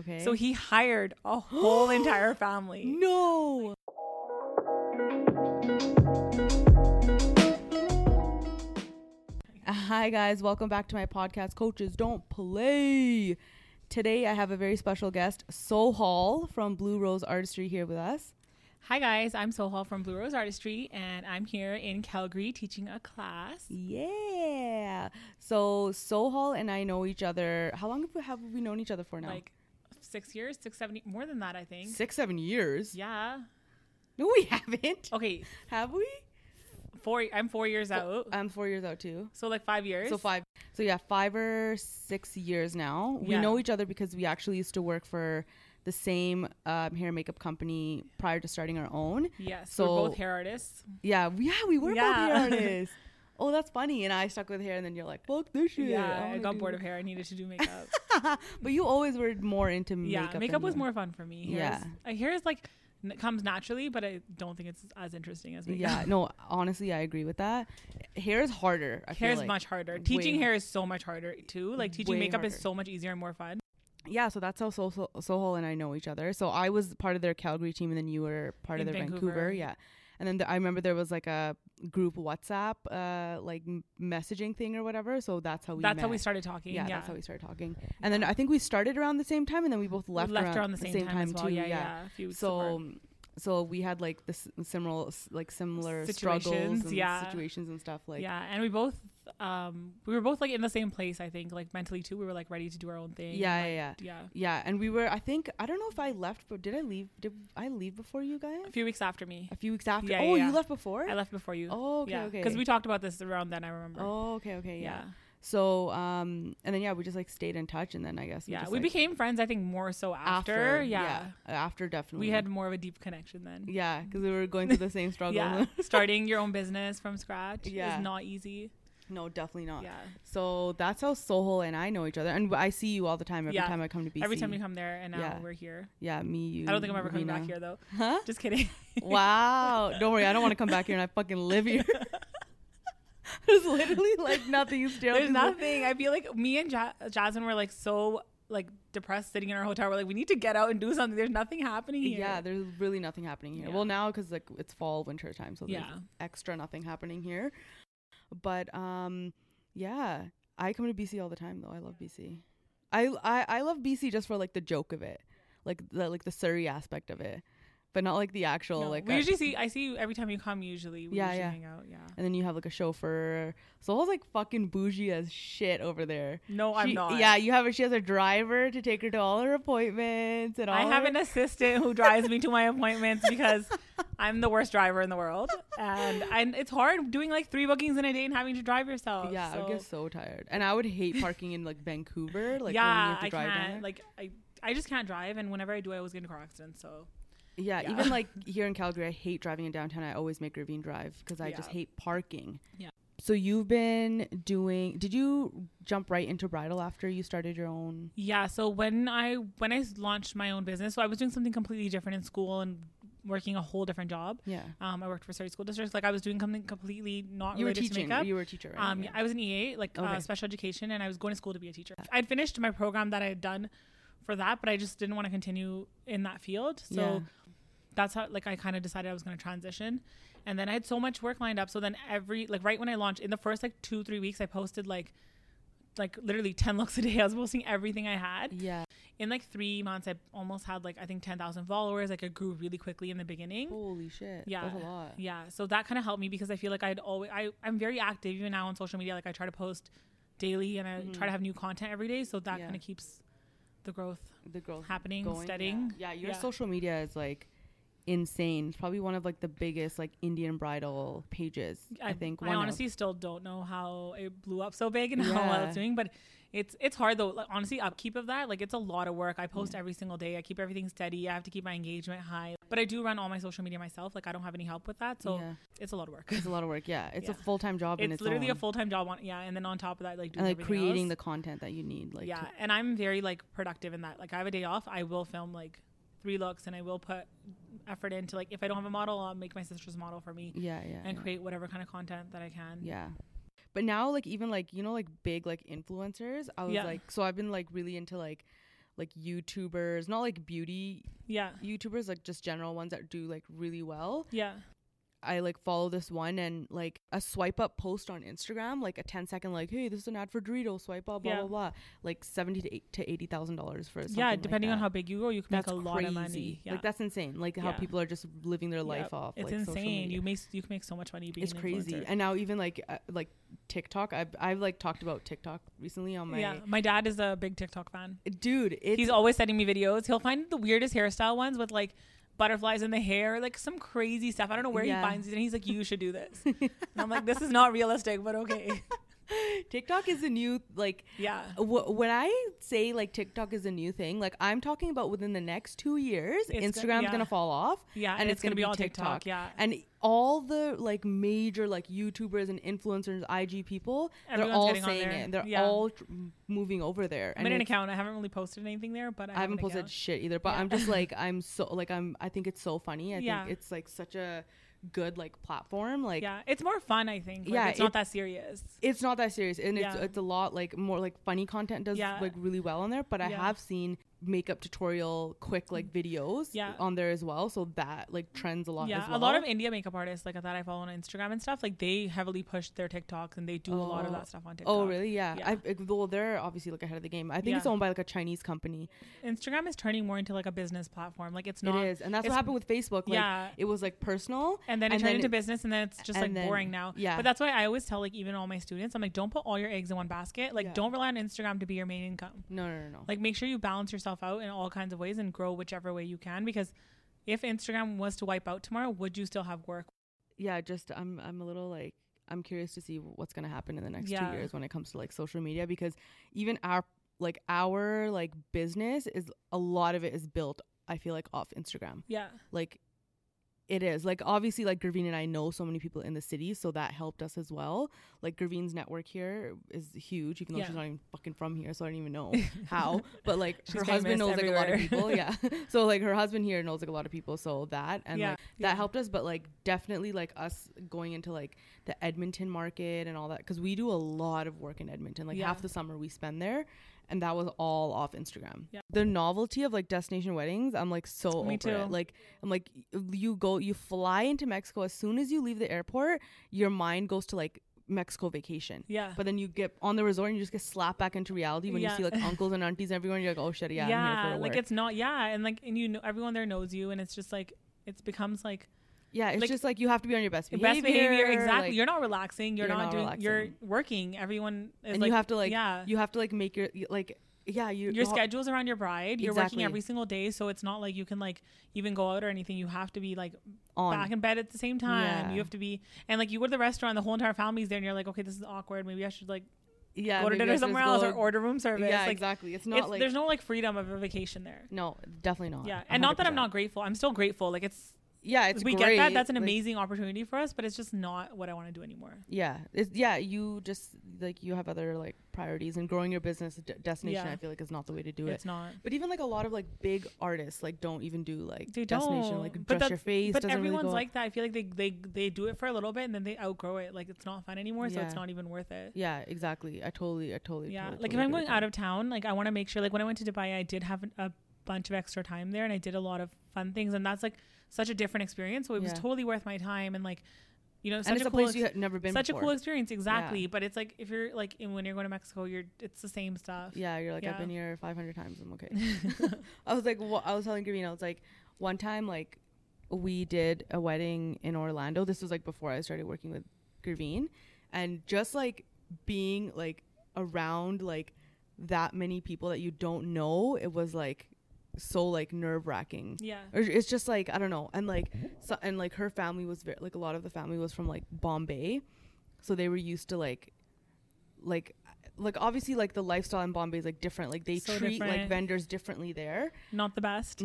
Okay. So he hired a whole entire family. No. Hi guys, welcome back to my podcast, Coaches Don't Play. Today I have a very special guest, Sohal from Blue Rose Artistry here with us. Hi guys, I'm Sohal from Blue Rose Artistry and I'm here in Calgary teaching a class. Yeah. So Sohal and I know each other. How long have we known each other for now? Like 6 years, 6, 7, more than that, I think. 6, 7 years? Yeah. No, we haven't. Okay. Have we? I'm 4 years out. I'm 4 years out too. So like 5 years. So yeah, 5 or 6 years now. Yeah. We know each other because we actually used to work for the same hair and makeup company prior to starting our own. Yes. So we're both hair artists. Yeah, we were both hair artists. Oh, that's funny. And I stuck with hair and then you're like, fuck this shit. Yeah, I got bored of hair. I needed to do makeup. But you always were more into makeup. Yeah, makeup was more fun for me. Hair is like... It comes naturally, but I don't think it's as interesting as makeup. Yeah, no, honestly, I agree with that. Hair is harder. Much harder. Teaching hair is so much harder too. Like teaching makeup harder. Is so much easier and more fun. Yeah, so that's how Sohal and I know each other. So I was part of their Calgary team, and then you were part of their Vancouver. Yeah, and then I remember there was like a group WhatsApp messaging thing or whatever. So that's how we started talking. Yeah, that's how we started talking. And then I think we started around the same time, and then we both left around the same time as well. Too. Yeah. So we had like this similar struggles and situations and stuff like. Yeah, and we were both like in the same place, I think, like mentally too. We were like ready to do our own thing. Yeah. And we were, I think, I don't know if I left, but did I leave? Did I leave before you guys? A few weeks after me. Yeah, oh, you left before? I left before you. Oh, okay. Because we talked about this around then, I remember. Oh, okay, yeah. So, and then, we just like stayed in touch and then I guess. We became friends, I think more so after. After definitely. We had more of a deep connection then. Yeah. Cause we were going through the same struggle. Starting your own business from scratch is not easy. No, definitely not. Yeah. So that's how Sohal and I know each other. And I see you all the time every time I come to BC. Every time you come there and now we're here. Yeah, me, you. I don't think I'm ever coming back here though. Huh? Just kidding. Wow. Don't worry. I don't want to come back here and I fucking live here. There's literally like nothing. There's nothing. I feel like me and Jasmine were like so like depressed sitting in our hotel. We're like, we need to get out and do something. There's nothing happening here. Yeah, there's really nothing happening here. Yeah. Well, now because like it's fall, winter time, so there's extra nothing happening here. But I come to BC all the time though. I love BC. I love BC just for like the joke of it, like the Surrey aspect of it. But not like the actual we usually see you every time you come. Usually we hang out. Yeah, and then you have like a chauffeur. So I was like fucking bougie as shit over there. No, I'm not. Yeah, she has a driver to take her to all her appointments and all. I have an assistant who drives me to my appointments because I'm the worst driver in the world, and it's hard doing like 3 bookings in a day and having to drive yourself. Yeah, so. I would get so tired, and I would hate parking in like Vancouver. Like when you have to drive down there. Like I just can't drive, and whenever I do, I always get into car accidents. So. Yeah, even like here in Calgary, I hate driving in downtown. I always make Ravine drive because I just hate parking. Yeah. So you've been did you jump right into bridal after you started your own? Yeah. So when I launched my own business, so I was doing something completely different in school and working a whole different job. Yeah. I worked for Surrey School Districts. Like I was doing something completely not related to makeup. You were a teacher, right? Yeah. I was an EA, special education, and I was going to school to be a teacher. I'd finished my program that I had done for that, but I just didn't want to continue in that field. So that's how I kind of decided I was going to transition. And then I had so much work lined up. So then right when I launched, in the first 2-3 weeks, I posted literally 10 looks a day. I was posting everything I had. Yeah. In 3 months, I almost had I think 10,000 followers. It grew really quickly in the beginning. Holy shit. Yeah. That's a lot. Yeah. So that kind of helped me because I feel like I'm very active even now on social media. I try to post daily and I try to have new content every day. So that kind of keeps the growth happening, steadying. Yeah. Your social media is insane. It's probably one of the biggest Indian bridal pages. I honestly still don't know how it blew up so big and how well it's doing, but it's hard though. Honestly, upkeep of that, it's a lot of work. I post every single day. I keep everything steady. I have to keep my engagement high, but I do run all my social media myself. I don't have any help with that. So it's a lot of work. It's a full-time job. It's literally a full-time job and then on top of that, doing and creating else. The content that you need. And I'm very productive in that. I have a day off. I will film 3 looks and I will put effort into if I don't have a model, I'll make my sister's model for me and create whatever kind of content that I can. But now even big influencers, I was so I've been really into like YouTubers, not like beauty YouTubers, like just general ones that do like really well. Yeah. I like follow this one, and like a swipe up post on Instagram, like a 10-second like, hey, this is an ad for Doritos, swipe up, blah blah blah, like $70,000 to $80,000 for something. Yeah, depending on how big you go, you can make a lot of money. Yeah. Like that's insane. Like how people are just living their life off. It's like, insane. You can make so much money being an influencer. It's crazy. And now even like TikTok, I've like talked about TikTok recently on my. Yeah, my dad is a big TikTok fan. Dude, he's always sending me videos. He'll find the weirdest hairstyle ones with like butterflies in the hair, like some crazy stuff. I don't know where he finds it, and he's like, you should do this. And I'm like, this is not realistic, but okay. TikTok is a new, like, when I say like TikTok is a new thing, like I'm talking about within the next 2 years, Instagram's gonna fall off, and it's gonna be all TikTok. And all the like major like YouTubers and influencers, IG people, everyone's they're all saying it. They're all moving over there. I'm in an account. I haven't really posted anything there, but I haven't posted shit either. But I'm just like, I'm so like, I think it's so funny. I think it's like such a good like platform. Like it's more fun, I think. Like, it's not that serious. It's not that serious, and it's a lot like more like funny content does like really well on there. But I have seen makeup tutorial quick like videos on there as well, so that like trends a lot as well. A lot of India makeup artists like that I follow on Instagram and stuff, like they heavily push their TikToks, and they do a lot of that stuff on TikTok. Oh really? Well they're obviously like ahead of the game. I think it's owned by like a Chinese company. Instagram is turning more into like a business platform. Like it's not, it is, and that's what happened with Facebook. Like it was like personal, and then it turned into business, and then it's just like boring now. But that's why I always tell like even all my students, I'm like, don't put all your eggs in one basket. Like don't rely on Instagram to be your main income. No. Like make sure you balance yourself out in all kinds of ways and grow whichever way you can, because if Instagram was to wipe out tomorrow, would you still have work? I'm a little like, I'm curious to see what's going to happen in the next 2 years when it comes to like social media, because even our business is, a lot of it is built, I feel like, off Instagram. Like it is, like obviously like Gurveen and I know so many people in the city, so that helped us as well. Like Gurveen's network here is huge, even though she's not even fucking from here, so I don't even know how, but like her husband knows everywhere. Like a lot of people. So like her husband here knows like a lot of people, so that and like that helped us. But like definitely like us going into like the Edmonton market and all that, because we do a lot of work in Edmonton. Like half the summer we spend there, and that was all off Instagram. The novelty of like destination weddings, I'm like so me over too. It. Like I'm like, you fly into Mexico, as soon as you leave the airport, your mind goes to like Mexico vacation. But then you get on the resort and you just get slapped back into reality when you see like uncles and aunties and everyone. You're like, oh shit, I'm here for work. Like it's not and like, and you know everyone there knows you, and it's just like it becomes like it's like, just like you have to be on your best behavior. Exactly. Like, you're not relaxing. You're not doing. You're working. Everyone is, and like, you have to make your like. Yeah, your schedule's around your bride. You're working every single day, so it's not like you can like even go out or anything. You have to be like on. Back in bed at the same time. You have to be, and like you go to the restaurant, the whole entire family's there, and you're like, okay, this is awkward. Maybe I should like go to dinner somewhere else or order room service. Yeah, like, exactly. It's not like there's no like freedom of a vacation there. No, definitely not. Yeah, and 100%. Not that I'm not grateful. I'm still grateful. Like it's. Yeah, it's we great. Get that. That's an amazing opportunity for us, but it's just not what I want to do anymore. Yeah, it's, you just like you have other like priorities, and growing your business destination. I feel like is not the way to do it. It's not. But even like a lot of like big artists like don't even do like they destination don't. Like dress your face. But everyone's really like that. I feel like they do it for a little bit and then they outgrow it. Like it's not fun anymore, so it's not even worth it. Yeah, exactly. I totally. Yeah, totally, like totally if I'm going out of town, like I want to make sure. Like when I went to Dubai, I did have a bunch of extra time there, and I did a lot of fun things, and that's like such a different experience, so it was totally worth my time, and like, you know, such a place you've never been, such a cool experience. Exactly. But it's like if you're like when you're going to Mexico, it's the same stuff. You're like, I've been here 500 times, I'm okay. I was like, I was telling Gurveen, I was like, one time like we did a wedding in Orlando. This was like before I started working with Gurveen, and just like being like around like that many people that you don't know, it was like so like nerve-wracking. Or it's just like, I don't know. And like so, and like her family was like a lot of the family was from like Bombay, so they were used to like obviously like the lifestyle in Bombay is like different. Like they so treat different. Like vendors differently there. Not the best.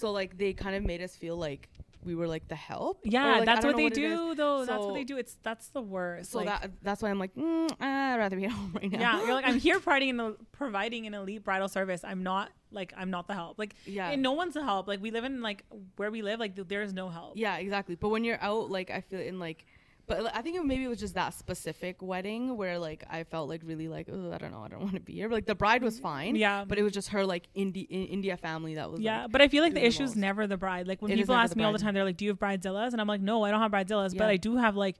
So like they kind of made us feel like we were like the help. Like, that's what they do though. So that's what they do. That's the worst. So like, that's why I'm like, I'd rather be at home right now. You're like, I'm here providing an elite bridal service. I'm not the help. Like, and no one's the help. Like we live in like where we live, like there's no help. Yeah, exactly. But when you're out, like I feel in like But I think maybe it was just that specific wedding where, like, I felt, like, really, like, oh, I don't know, I don't want to be here. But, like, the bride was fine. Yeah. But it was just her, like, India family that was, yeah. Like, but I feel like the issue is never the bride. Like, when people ask me all the time, they're like, do you have bridezillas? And I'm like, no, I don't have bridezillas. Yeah. But I do have, like,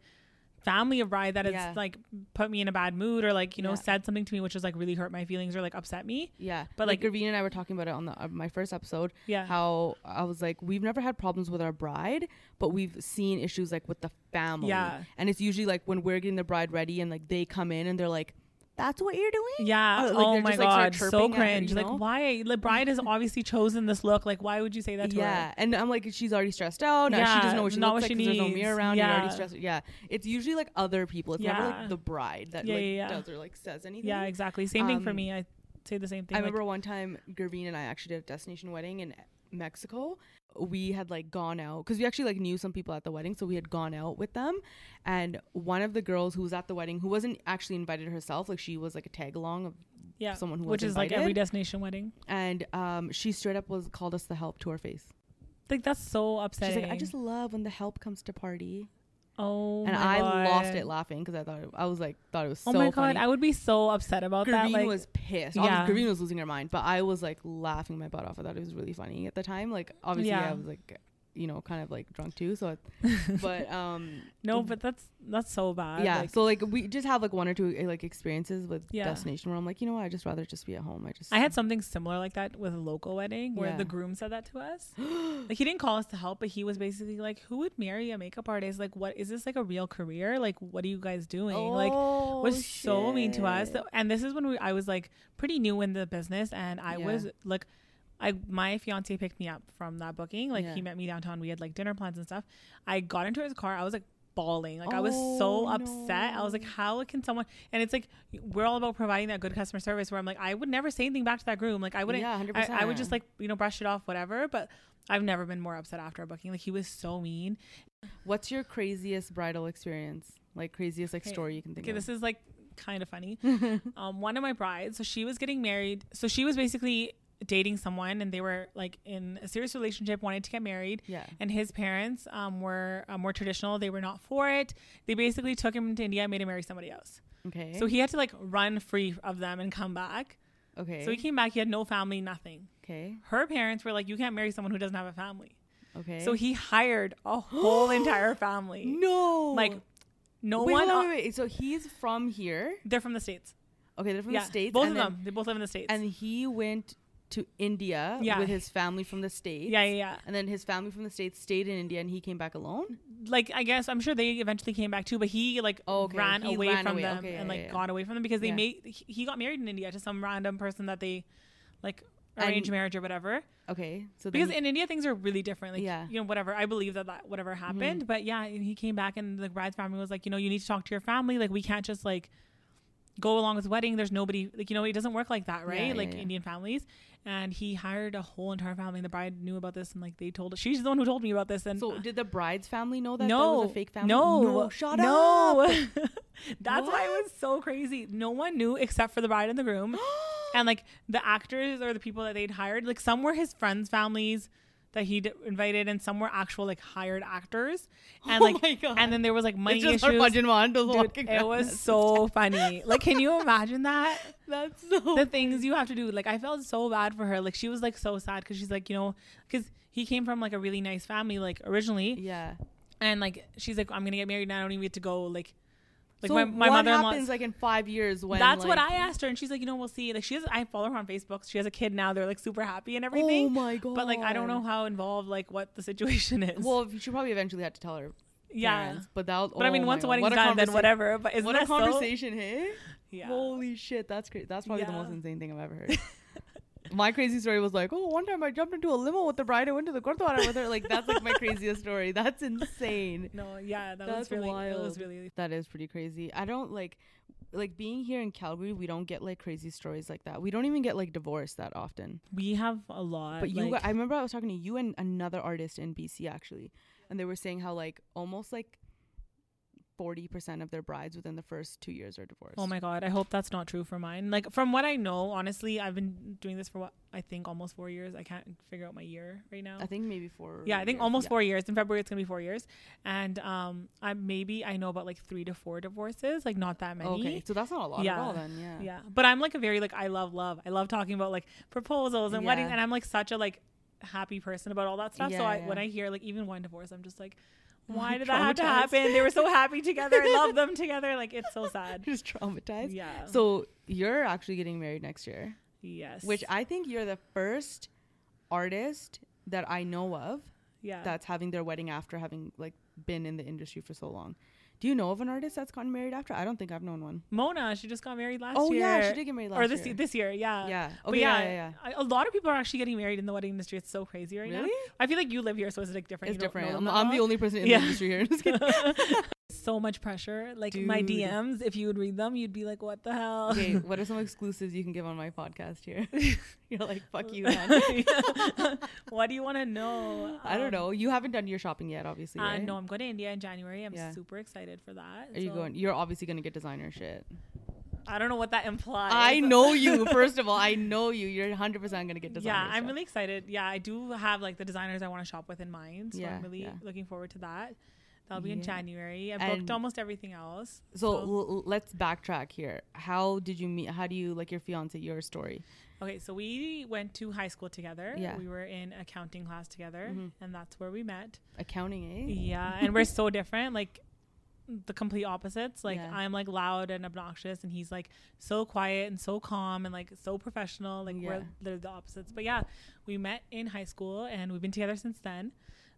family of bride that has, like, put me in a bad mood or, like, you know, said something to me which was, like, really hurt my feelings or, like, upset me. Yeah. But, like, Ravina and I were talking about it on the my first episode. Yeah. How I was like, we've never had problems with our bride, but we've seen issues, like, with the family. Yeah. And it's usually, like, when we're getting the bride ready and, like, they come in and they're like, that's what you're doing? Yeah. Oh my God. So cringe. Like, why? The bride has obviously chosen this look. Like, why would you say that to her? Yeah. And I'm like, she's already stressed out. Now she doesn't know what she looks like because there's no mirror around. Yeah. You're already stressed. Yeah. It's usually, like, other people. It's never, like, the bride that, like, does or, like, says anything. Yeah, exactly. Same thing for me. I say the same thing. I remember one time Gervin and I actually did a destination wedding in Mexico. We had, like, gone out because we actually, like, knew some people at the wedding, so we had gone out with them. And one of the girls who was at the wedding, who wasn't actually invited herself, like, she was like a tag along of someone who was invited. Like every destination wedding. And she straight up was called us the help to our face. Like, that's so upsetting. She's like, I just love when the help comes to party. Oh, and my God. I lost it laughing because I thought it, I was like, thought it was so funny. Oh my God, funny. I would be so upset about that. Like, was pissed. Yeah, Green was losing her mind, but I was like laughing my butt off. I thought it was really funny at the time. Like, obviously, I was like, you know, kind of like drunk too. So, but no, but that's so bad. Yeah. Like, so like we just have like one or two like experiences with destination where I'm like, you know what, I just rather just be at home. I had something similar like that with a local wedding where the groom said that to us. Like, he didn't call us to help, but he was basically like, who would marry a makeup artist? Like, what is this, like, a real career? Like, what are you guys doing? Oh, like, was so mean to us. And this is when I was like pretty new in the business, and I was like, my fiance picked me up from that booking. Like, he met me downtown. We had like dinner plans and stuff. I got into his car. I was like bawling. Like, I was so upset. I was like, how can someone? And it's like, we're all about providing that good customer service, where I'm like, I would never say anything back to that groom. Like, I wouldn't, 100%. I would just, like, you know, brush it off, whatever. But I've never been more upset after a booking. Like, he was so mean. What's your craziest bridal experience? Like, craziest, like, story you can think of? Okay, this is like kind of funny. One of my brides, so she was getting married. So she was basically dating someone, and they were like in a serious relationship, wanted to get married, and his parents were more traditional. They were not for it. They basically took him to India and made him marry somebody else. Okay, so he had to like run free of them and come back. Okay, so he came back, he had no family, nothing. Okay, her parents were like, you can't marry someone who doesn't have a family. Okay, so he hired a whole entire family. No, like, no. Wait. So he's from here? They're from the States. Okay, they're from the States, both of them. They both live in the States. And he went to India with his family from the States. Yeah. And then his family from the States stayed in India, and he came back alone. Like, I guess, I'm sure they eventually came back too, but he like ran away from them, and like got away from them because they he got married in India to some random person that they like arranged marriage or whatever. Okay, so because in India things are really different. Like, you know, whatever. I believe that whatever happened, but and he came back, and the bride's family was like, you know, you need to talk to your family. Like, we can't just like go along with the wedding. There's nobody, like, you know, it doesn't work like that, right? Indian families. And he hired a whole entire family. The bride knew about this, and like they told her. She's the one who told me about this. And so did the bride's family know that there was a fake family? No. Shut up. That's why it was so crazy. No one knew except for the bride and the groom. And like the actors or the people that they'd hired, like some were his friends' families that he'd invited, and some were actual like hired actors. And like, oh my God. And then there was like money issues. Dude, it was so funny. Like, can you imagine that? That's so the things you have to do. Like, I felt so bad for her. Like, she was like so sad because she's like, you know, because he came from like a really nice family, like originally. Yeah. And like, she's like, I'm going to get married now. I don't even get to go. Like so my mother-in-law. What happens like in 5 years when? That's like, what I asked her, and she's like, you know, we'll see. Like, I follow her on Facebook. She has a kid now. They're like super happy and everything. Oh my God! But like, I don't know how involved like what the situation is. Well, she probably eventually had to tell her. Yeah, parents, but I mean, once the wedding's done, then whatever. But isn't that a conversation? So? Hey, yeah. Holy shit, that's crazy. That's probably the most insane thing I've ever heard. My crazy story was like, one time I jumped into a limo with the bride. I went to the Gurdwara with her. Like, that's like my craziest story. That's insane. No, yeah, that's really wild. It was really, that is pretty crazy. I don't like being here in Calgary, we don't get like crazy stories like that. We don't even get like divorced that often. We have a lot. But you, I remember I was talking to you and another artist in BC actually, and they were saying how like almost like 40% of their brides within the first 2 years are divorced. Oh my God. I hope that's not true for mine. Like, from what I know, honestly, I've been doing this for what I think almost 4 years. I can't figure out my year right now. I think maybe 4. Yeah. I think almost 4 years. In February, it's going to be 4 years. And, I know about like 3 to 4 divorces, like not that many. Okay. So that's not a lot at all then. Yeah. Yeah. But I'm like a very, like, I love love. I love talking about like proposals and weddings. And I'm like such a like happy person about all that stuff. Yeah, so when I hear like even one divorce, I'm just like, why did that have to happen? They were so happy together. I love them together. Like, it's so sad. Just traumatized. Yeah. So you're actually getting married next year. Yes. Which I think you're the first artist that I know of that's having their wedding after having like been in the industry for so long. Do you know of an artist that's gotten married after? I don't think I've known one. Mona, she just got married last year. Oh, yeah, she did get married last year. Or this year. This year, yeah. Yeah. Okay, but a lot of people are actually getting married in the wedding industry. It's so crazy right now. I feel like you live here, so it's like different. It's different. I'm the only person in the industry here. Just kidding. So much pressure. Like, dude, my DMs, if you would read them, you'd be like, what the hell? Okay, what are some exclusives you can give on my podcast here? You're like, fuck you, man. What do you want to know? I don't know. You haven't done your shopping yet, obviously, right? No, I'm going to India in January. I'm super excited for that. Are you going? You're obviously going to get designer shit. I don't know what that implies. I know you. First of all, I know you. You're 100% going to get designer shit. Yeah, I'm really excited. Yeah, I do have, like, the designers I want to shop with in mind. So I'm really looking forward to that. That'll be in January. I booked almost everything else. So let's backtrack here. How did you meet? How do you, like, your fiance, your story? Okay, so we went to high school together. Yeah. We were in accounting class together, and that's where we met. Accounting, eh? Yeah, and we're so different, like, the complete opposites. Like, I'm, like, loud and obnoxious, and he's, like, so quiet and so calm and, like, so professional. Like, they're the opposites. But, yeah, we met in high school, and we've been together since then.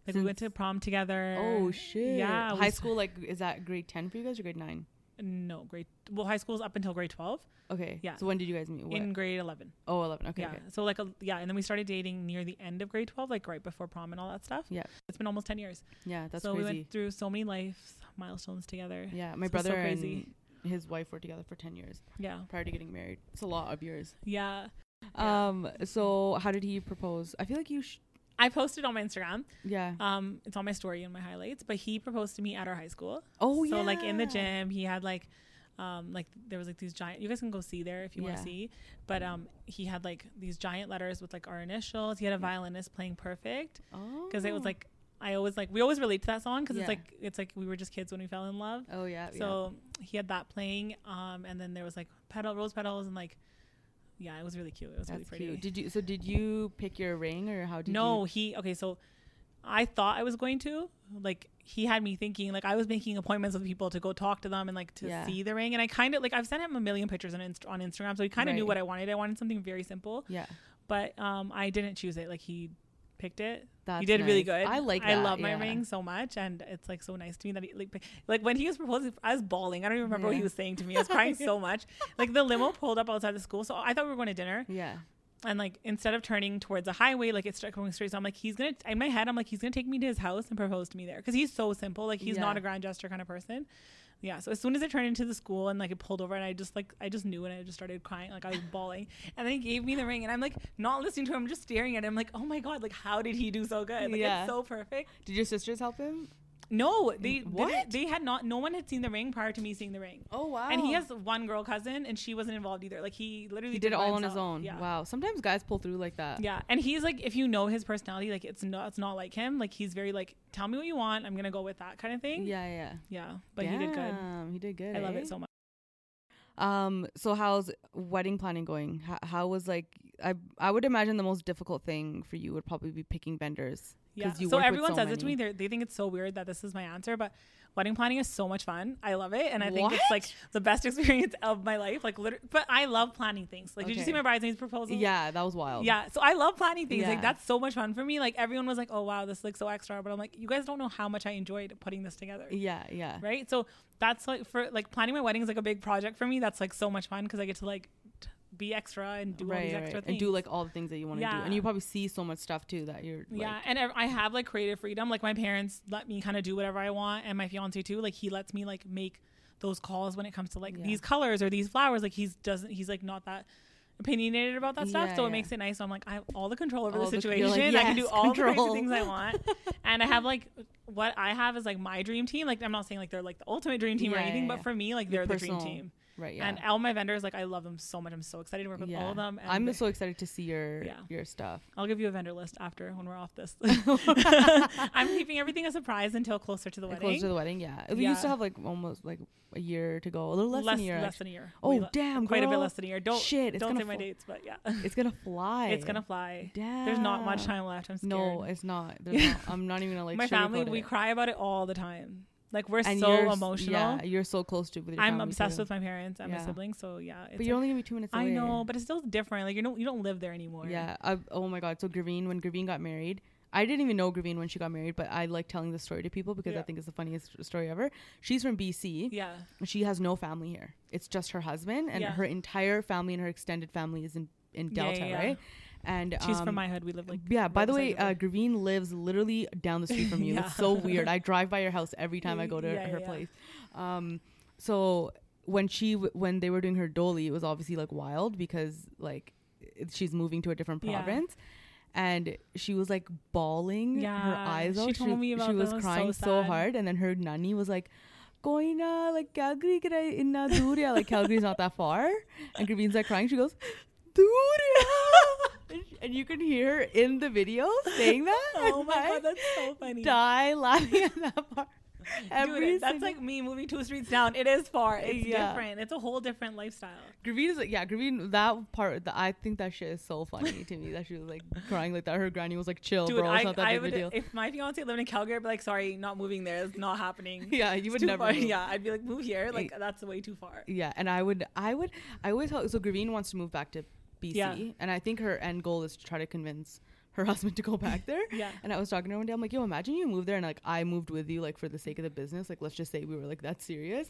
Like, we went to prom together. Oh, shit. Yeah. High school, like, is that grade 10 for you guys or grade 9? No, grade... Well, high school is up until grade 12. Okay. Yeah. So when did you guys meet? What? In grade 11. Oh, 11. Okay. Yeah. Okay. So, like, and then we started dating near the end of grade 12, like, right before prom and all that stuff. Yeah. It's been almost 10 years. Yeah, that's crazy. So we went through so many life milestones together. Yeah. My brother and his wife were together for 10 years. Yeah. Prior to getting married. It's a lot of years. Yeah. So how did he propose? I feel like you... I posted on my Instagram. Yeah. It's on my story and my highlights. But he proposed to me at our high school. Oh, so, yeah. So, like, in the gym, he had, like there was, like, these giant... You guys can go see there if you want to see. But he had, like, these giant letters with, like, our initials. He had a violinist playing Perfect. Oh. Because it was, like... I always, like... We always relate to that song because it's, like, we were just kids when we fell in love. Oh, yeah. So, he had that playing. And then there was, like, rose petals and, like... Yeah, it was really cute. It was That's really pretty. Cute. Did you pick your ring or how did you? No, okay, so I thought I was going to. Like, he had me thinking, like, I was making appointments with people to go talk to them and, like, to see the ring. And I kind of, like, I've sent him a million pictures on Instagram, so he kind of knew what I wanted. I wanted something very simple. Yeah. But I didn't choose it. Like, he picked it. That's He did nice. Really good. I like that. I love my ring so much, and it's, like, so nice to me that he, like when he was proposing, I was bawling. I don't even remember what he was saying to me. I was crying so much. Like, the limo pulled up outside the school, so I thought we were going to dinner. Yeah. And, like, instead of turning towards the highway, like, it started going straight. So I'm like, he's going to, in my head, I'm like, he's going to take me to his house and propose to me there, because he's so simple. Like, he's not a grand gesture kind of person. Yeah, so as soon as I turned into the school and, like, it pulled over, and I just knew, and I just started crying, like, I was bawling. And then he gave me the ring, and I'm, like, not listening to him, just staring at him, like, oh my God, like, how did he do so good? Like, it's so perfect. Did your sisters help him? No, they had not. No one had seen the ring prior to me seeing the ring. Oh, wow. And he has one girl cousin, and she wasn't involved either. Like, he literally did it all on his own. Yeah. Wow. Sometimes guys pull through like that. Yeah. And he's like, if you know his personality, like, it's not like him. Like, he's very like, tell me what you want, I'm gonna go with that kind of thing. Yeah. But damn, he did good. I love it so much. So how's wedding planning going? How was, like, I would imagine the most difficult thing for you would probably be picking vendors. Yeah. So everyone says it to me. They think it's so weird that this is my answer, but wedding planning is so much fun. I love it. And I think it's, like, the best experience of my life. Like, literally, but I love planning things. Like, did you see my bridesmaid's proposal? Yeah, that was wild. Yeah. So I love planning things. Yeah. Like, that's so much fun for me. Like, everyone was like, oh wow, this looks so extra. But I'm like, you guys don't know how much I enjoyed putting this together. Yeah. Yeah. Right. So that's, like, for, like, planning my wedding is, like, a big project for me. That's, like, so much fun because I get to, like, be extra and do all these extra things and do, like, all the things that you want to do. And you probably see so much stuff too that you're and I have, like, creative freedom. Like, my parents let me kind of do whatever I want, and my fiance too, like, he lets me, like, make those calls when it comes to, like, these colors or these flowers. Like, he's like not that opinionated about that stuff, so it makes it nice. So I'm like, I have all the control over the situation. I can do all the crazy things I want. And I have, like, what I have is like my dream team. Like I'm not saying like they're like the ultimate dream team or anything, but for me, like they're the dream team. Right. Yeah. And all my vendors, like I love them so much. I'm so excited to work with all of them. And I'm so excited to see your stuff. I'll give you a vendor list after when we're off this. I'm keeping everything a surprise until closer to the wedding. Closer to the wedding, yeah. We used to have like almost like a year to go, a little less than a year. Less than a year. Oh, damn, quite a bit less than a year. Don't say my dates, but yeah. It's gonna fly. It's gonna fly. Damn. There's not much time left. I'm scared. No, it's not. I'm not even gonna like. My family, we cry about it all the time. Like we're so emotional. Yeah, you're so close to. With your I'm obsessed with my parents and my siblings. So yeah, it's but you're only gonna be 2 minutes away. I know, but it's still different. Like you don't live there anymore. Yeah. Oh my God. So when Graveen got married, I didn't even know Graveen when she got married, but I like telling this story to people because I think it's the funniest story ever. She's from BC. Yeah. She has no family here. It's just her husband and her entire family and her extended family is in Delta, right? And she's from my hood. We live like by the way, Graveen lives literally down the street from you. It's so weird. I drive by your house every time I go to her place. So when they were doing her doli, it was obviously like wild because like she's moving to a different province. And she was like bawling her eyes out. She was crying so hard, and then her nanny was like, "Koina, like Calgary kare inna duria," like Calgary's not that far. And Graveen's like crying. She goes, "Duria." And you can hear her in the video saying that. Oh my God, that's so funny. Die laughing at that part. Dude, that's like me moving 2 streets down. It is far. It's different. It's a whole different lifestyle. Graveen is like, that part, I think that shit is so funny to me that she was like crying like that. Her granny was like, "Chill, dude, bro. It's not that big of a deal." If my fiance lived in Calgary, I'd be like, "Sorry, not moving there. It's not happening." Yeah, you would never. Yeah, I'd be like, "Move here. Like that's way too far." Yeah, and I always thought so. Graveen wants to move back to BC, and I think her end goal is to try to convince her husband to go back there. And I was talking to her one day, I'm like, "Yo, imagine you moved there and like I moved with you, like for the sake of the business, like let's just say we were like that serious."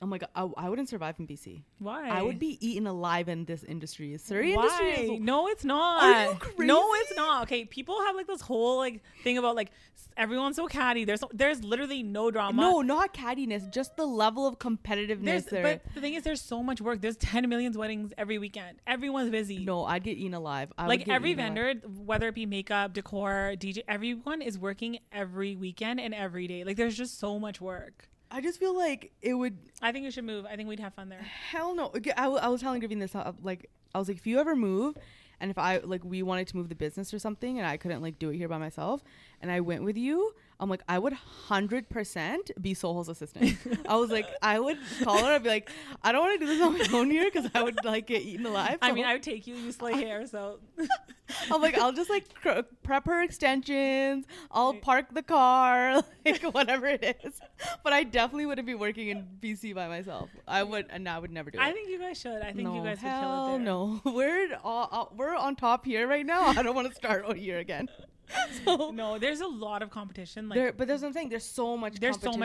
I'm like, I wouldn't survive in BC. Why? I would be eaten alive in this industry. Surrey industry is no, it's not. Are you crazy? No, it's not. Okay, people have like this whole like thing about like everyone's so catty. There's literally no drama. No, not cattiness, just the level of competitiveness there. But the thing is, there's so much work. There's 10 million weddings every weekend. Everyone's busy. No, I'd get eaten alive. Like every vendor, whether it be makeup, decor, DJ, everyone is working every weekend and every day. Like there's just so much work. I just feel like it would. I think you should move. I think we'd have fun there. Hell no. I was telling Graveen this. Like I was like, if you ever move, and if I like we wanted to move the business or something, and I couldn't like do it here by myself, and I went with you, I'm like, I would 100% be Sohol's assistant. I was like, I would call her. I'd be like, I don't want to do this on my own here because I would like get eaten alive. So I mean, I would take you. You slay hair, so. I'm like, I'll just like prep her extensions. I'll park the car, like whatever it is. But I definitely wouldn't be working in BC by myself. I would, and I would never do it. I think you guys should. I think you guys would kill it there. No, we're on top here right now. I don't want to start over here again. So no, there's a lot of competition. Like, but there's something. There's so much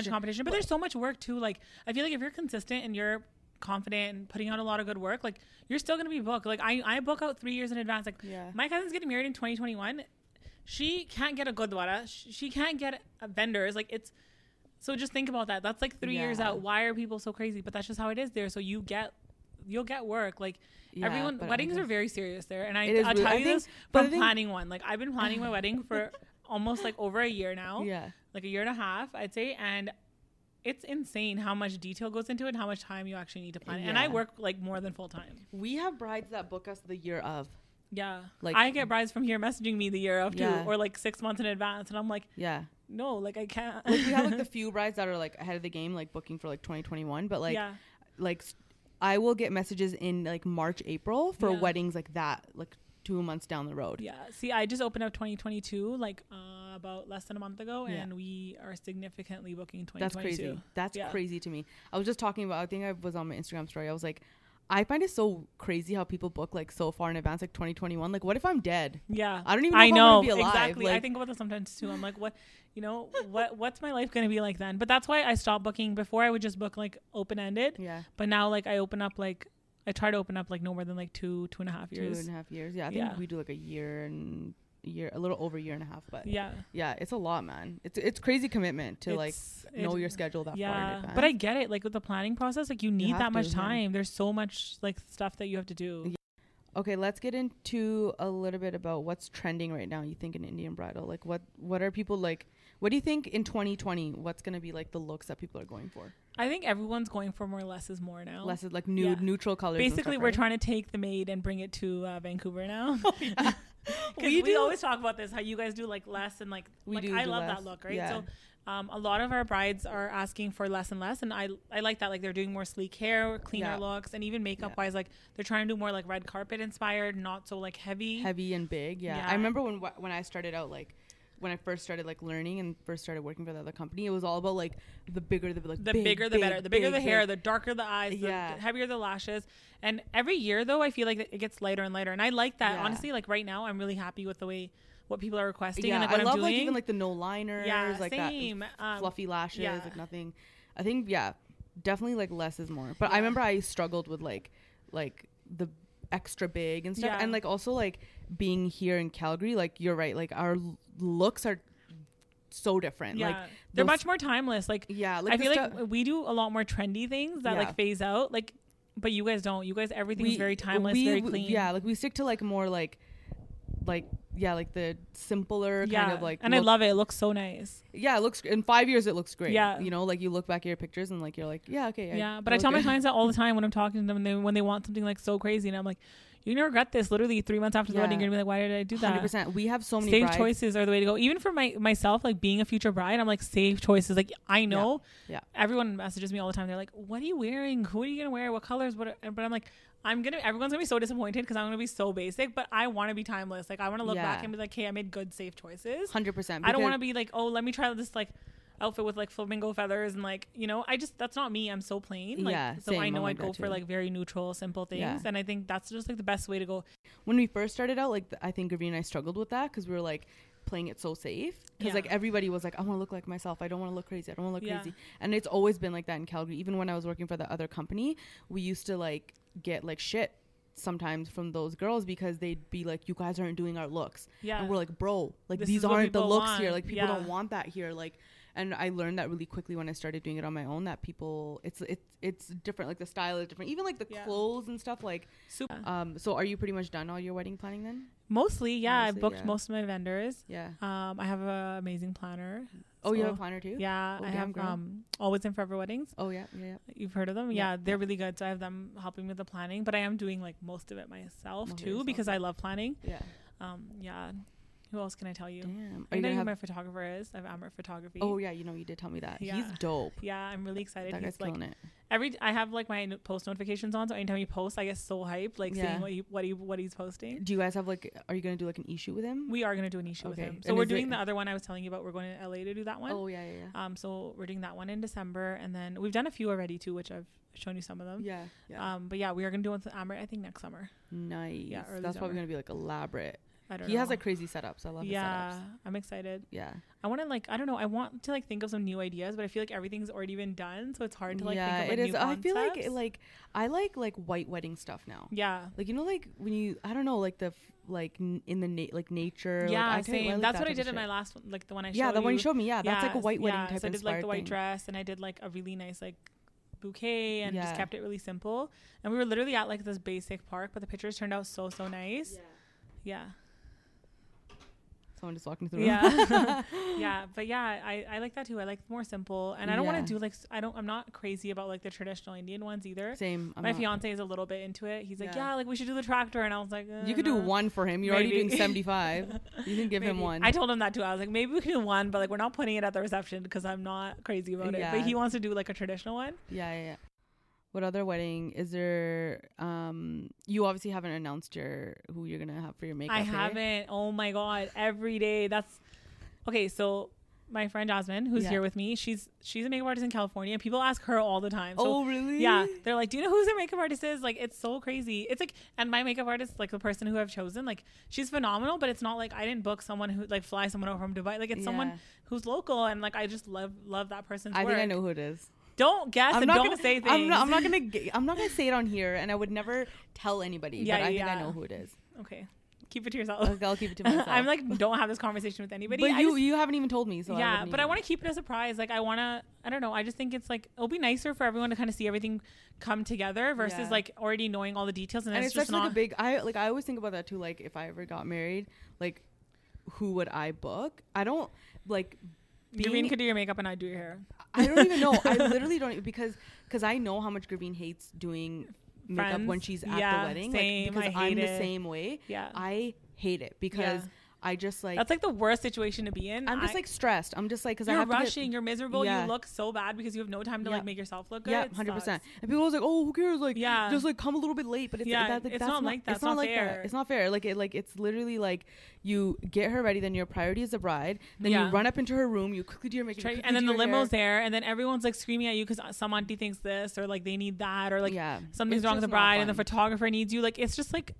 competition, but there's so much work too. Like, I feel like if you're consistent and you're confident and putting out a lot of good work, like you're still gonna be booked. Like I book out 3 years in advance. Like my cousin's getting married in 2021. She can't get a gurdwara. She can't get vendors. Like it's so. Just think about that. That's like 3 years out. Why are people so crazy? But that's just how it is there. So you'll get work. Like everyone, weddings are very serious there, and I'll tell you this from planning one. Like I've been planning my wedding for almost like over a year now, like a year and a half, I'd say, and it's insane how much detail goes into it and how much time you actually need to plan it. And I work like more than full time. We have brides that book us the year of. Like I get brides from here messaging me the year of too, or like 6 months in advance, and I'm like, no, like I can't. Like we have like the few brides that are like ahead of the game, like booking for like 2021, but like I will get messages in like March, April for weddings like that, like 2 months down the road. Yeah. See, I just opened up 2022 like about less than a month ago, and we are significantly booking 2022. That's crazy. That's crazy to me. I was just talking about, I think I was on my Instagram story. I was like, I find it so crazy how people book like so far in advance, like 2021. Like, what if I'm dead? Yeah. I don't even know if I'm going to be alive. Exactly. Like, I think about that sometimes too. I'm like, what, you know, what's my life going to be like then? But that's why I stopped booking. Before I would just book like open-ended. Yeah. But now like I try to open up like no more than like 2.5 years. 2.5 years. Yeah. I think we do like a little over a year and a half, but yeah, it's a lot, man. It's crazy commitment to know your schedule that far in advance. But I get it, like with the planning process, like you need that much time. There's so much like stuff that you have to do. Okay, let's get into a little bit about what's trending right now, you think, in Indian bridal. Like, what are people like? What do you think in 2020, what's going to be like the looks that people are going for? I think everyone's going for more less is more now. Less is like nude, neutral colors. Basically, we're trying to take the maid and bring it to Vancouver now. Oh, yeah. we always talk about this, how you guys do like less and like. I love less. That look, right? Yeah. So a lot of our brides are asking for less and less, and I like that. Like they're doing more sleek hair, cleaner looks, and even makeup wise, like they're trying to do more like red carpet inspired, not so like heavy and big. Yeah. I remember when I started out, like when I first started like learning and first started working for the other company, it was all about like the bigger the like the big, bigger the big, better, the bigger big, the hair, big. The darker the eyes, the heavier the lashes. And every year though, I feel like it gets lighter and lighter, and I like that. Honestly, like right now, I'm really happy with the way. What people are requesting and like what I love, I'm doing. Like even like the no liners, like same. That fluffy lashes, like nothing. I think definitely like less is more. But I remember I struggled with like the extra big and stuff, and like also like being here in Calgary. Like you're right, like our looks are so different. Like they're much more timeless. Like I feel like we do a lot more trendy things that like phase out. Like, but you guys don't. You guys everything's very timeless, very clean. Yeah, like we stick to like more like. Yeah, like the simpler kind of like. And I love it. It looks so nice. Yeah, it looks in 5 years. It looks great. Yeah, you know, like you look back at your pictures and like you're like, yeah, okay. Yeah, but I tell my clients that all the time when I'm talking to them, and when they want something like so crazy, and I'm like, you're gonna regret this. Literally 3 months after the wedding, you're gonna be like, why did I do that? 100%. We have so many safe choices are the way to go. Even for myself, like being a future bride, I'm like safe choices. Like I know. Yeah. Everyone messages me all the time. They're like, what are you wearing? Who are you gonna wear? What colors? What? But I'm like. Everyone's gonna be so disappointed because I'm gonna be so basic, but I want to be timeless. Like I want to look back and be like, hey, I made good, safe choices. 100%. I don't want to be like, oh, let me try this like outfit with like flamingo feathers and like, you know, that's not me. I'm so plain. Like, yeah. So same. I know I'd go for like very neutral, simple things, and I think that's just like the best way to go. When we first started out, like I think Gravina and I struggled with that because we were like playing it so safe because like everybody was like, I want to look like myself, I don't want to look crazy, I don't want to look crazy. And it's always been like that in Calgary. Even when I was working for the other company, we used to like get like shit sometimes from those girls because they'd be like, you guys aren't doing our looks. And we're like, bro, like this these aren't the looks here. Like people don't want that here. Like, and I learned that really quickly when I started doing it on my own, that people it's different. Like the style is different, even like the clothes and stuff, like super. So are you pretty much done all your wedding planning then? Mostly, yeah. Honestly, I booked most of my vendors. I have an amazing planner. Oh, so you have a planner too? Yeah. Oh, I have Always and Forever Weddings. Oh, yeah. You've heard of them? Yeah, they're really good. So I have them helping with the planning, but I am doing like most of it myself because I love planning. Yeah. Who else can I tell you? Damn. I know who my photographer is. I have Amrit Photography. Oh, yeah. You know, you did tell me that. Yeah. He's dope. Yeah, I'm really excited. That guy's like, killing it. I have like my post notifications on, so anytime he posts, I get so hyped, like seeing what he's posting. Do you guys have like? Are you gonna do like an issue with him? We are gonna do an issue with him. So we're doing the other one I was telling you about. We're going to LA to do that one. Oh yeah. So we're doing that one in December, and then we've done a few already too, which I've shown you some of them. Yeah. But yeah, we are gonna do one with Amrit, I think next summer. Nice. Yeah. That's probably gonna be like elaborate. He has like crazy setups. I love his setups. Yeah, I'm excited. Yeah. I want to like, I don't know, I want to like think of some new ideas, but I feel like everything's already been done, so it's hard to like think of new concepts. I feel like I like white wedding stuff now. Yeah. Like, you know, like when you, I don't know, like the in the nature. Yeah, like, same. Like that's what I did in my last one, like the one I showed you. Yeah, the one you showed me. Yeah, that's like a white wedding type of thing. So I did like the white dress, and I did like a really nice like bouquet, and just kept it really simple. And we were literally at like this basic park, but the pictures turned out so nice. Yeah. Someone just walking through the room. But I like that too. I like more simple, and I don't want to do like I'm not crazy about like the traditional Indian ones either. Same. My fiance is a little bit into it. He's like, like we should do the tractor, and I was like, you could do one for him. You're already doing 75. You can give him one. I told him that too. I was like, maybe we can do one, but like we're not putting it at the reception because I'm not crazy about it. But he wants to do like a traditional one. Yeah. What other wedding is there? You obviously haven't announced who you're gonna have for your makeup. I haven't. Oh my god! Every day. That's okay. So my friend Jasmine, who's here with me, she's a makeup artist in California. People ask her all the time. So, oh really? Yeah. They're like, do you know who their makeup artist is? Like, it's so crazy. It's like, and my makeup artist, like the person who I've chosen, like she's phenomenal. But it's not like I didn't book someone who like fly someone over from Dubai. Like it's someone who's local, and like I just love that person's work. I think I know who it is. Don't guess and don't say things. I'm not gonna say it on here, and I would never tell anybody. But I think I know who it is. Okay. keep it to yourself. I'll keep it to myself. I'm like, don't have this conversation with anybody. But you haven't even told me. So yeah, but I want to keep it a surprise. Like, I want to, I don't know. I just think it's like, it'll be nicer for everyone to kind of see everything come together versus like already knowing all the details. And it's just not like a big, I always think about that too. Like, if I ever got married, like, who would I book? I don't like. Gurveen could do your makeup and I do your hair. I don't even know. I literally don't, because I know how much Gurveen hates doing makeup when she's at the wedding. Same, like, because I'm the same way. Yeah, I hate it because I just like, that's like the worst situation to be in. I'm just like stressed. I'm just like, because you're rushing, you're miserable, you look so bad because you have no time to like make yourself look good. Yeah, 100%. And people was like, oh, who cares? Like, just like come a little bit late. But it's not like that. It's not like that. It's not fair. Like it's literally like you get her ready, then your priority is the bride. Then you run up into her room, you quickly do your makeup, and then the limo's there, and then everyone's like screaming at you because some auntie thinks this or like they need that or like something's wrong with the bride and the photographer needs you. Like it's just like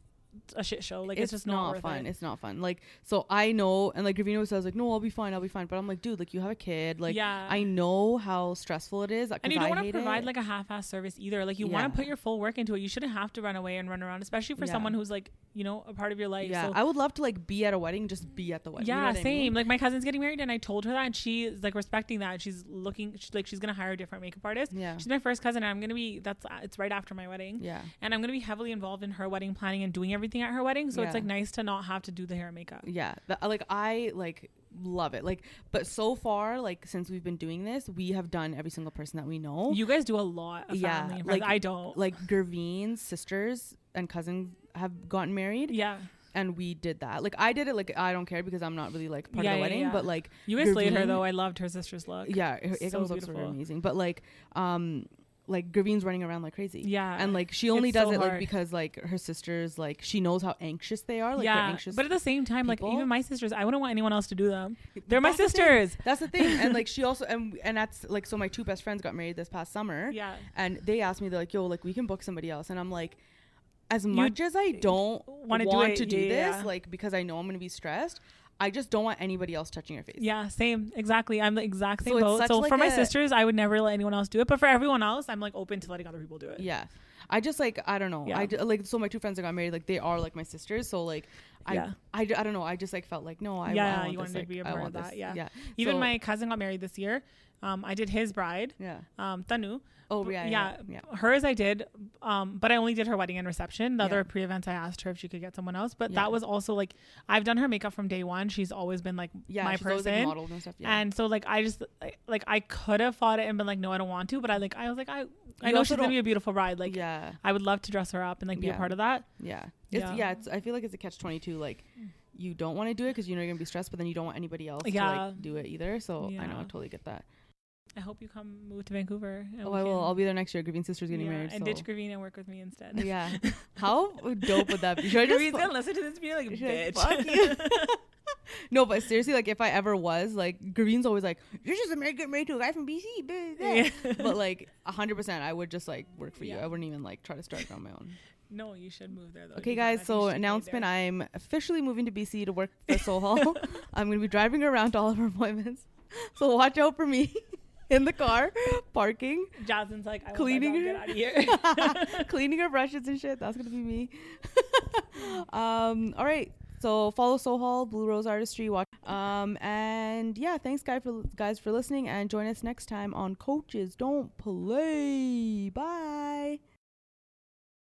a shit show. Like it's just not fun. It's not fun. Like, so I know, and like Gurveen says, like, no, I'll be fine, but I'm like, dude, like you have a kid, like I know how stressful it is, and you don't want to provide like a half-ass service either. Like you want to put your full work into it. You shouldn't have to run away and run around, especially for someone who's like, you know, a part of your life. So I would love to like be at a wedding, just be at the wedding. You know same. I mean? Like my cousin's getting married and I told her that, and she's like respecting that. She's looking, she's gonna hire a different makeup artist. She's my first cousin, and I'm gonna be, it's right after my wedding. And I'm gonna be heavily involved in her wedding planning and doing everything at her wedding. So it's like nice to not have to do the hair and makeup. I like love it. Like, but so far, like since we've been doing this, we have done every single person that we know. You guys do a lot of family. Like I don't, like Gurveen's sisters and cousins have gotten married. And we did that. Like I did it. Like I don't care because I'm not really like part of the wedding. But like you guys slayed her though. I loved her sister's look. Her Akam's looks were amazing. But like Gurveen's running around like crazy. And like she only does it like because like her sisters, like she knows how anxious they are. Like they're anxious. But at the same time, people, like even my sisters, I wouldn't want anyone else to do them. They're my sisters. That's the thing. And like she also and that's like, so my two best friends got married this past summer. And they asked me, they're like, yo, like we can book somebody else. And I'm like, as much as I don't want to do this, like because I know I'm gonna be stressed, I just don't want anybody else touching your face. Yeah, same. Exactly. I'm the exact same boat. So like for my sisters, I would never let anyone else do it. But for everyone else, I'm like open to letting other people do it. Yeah. I just like, I don't know. Yeah. Like, so my two friends that got married, like they are like my sisters. So like, I don't know. I just like felt like, no, I want this, to like, be a part of that. This. Yeah. Even my cousin got married this year. I did his bride. Tanu. Oh yeah. Hers I did, but I only did her wedding and reception. The other pre-events I asked her if she could get someone else, but that was also like, I've done her makeup from day one. She's always been like my person, always, like, modeled and stuff. And so like I just like I could have fought it and been like, no, I don't want to, but I know she's gonna be a beautiful bride. Like I would love to dress her up and like be a part of that. It's I feel like it's a catch-22. Like you don't want to do it because you know you're gonna be stressed, but then you don't want anybody else to like do it either. So I know, I totally get that. I hope you come move to Vancouver. Oh, I will. I'll be there next year. Gurveen's sister's getting married. And ditch Gurveen and work with me instead. Yeah. How dope would that be? Gurveen's going to listen to this and be like, bitch. Fuck you. No, but seriously, like if I ever was, like Gurveen's always like, you're just married to a guy from BC. But like 100%, I would just like work for you. I wouldn't even like try to start on my own. No, you should move there though. Okay, guys, so announcement, I'm officially moving to BC to work for Sohal. I'm going to be driving around to all of her appointments. So watch out for me. In the car, parking. Jasmine's like, get out of here. Cleaning her brushes and shit. That's gonna be me. All right. So follow Sohal, Blue Rose Artistry. Watch. And yeah, thanks guys for listening. And join us next time on Coaches Don't Play. Bye.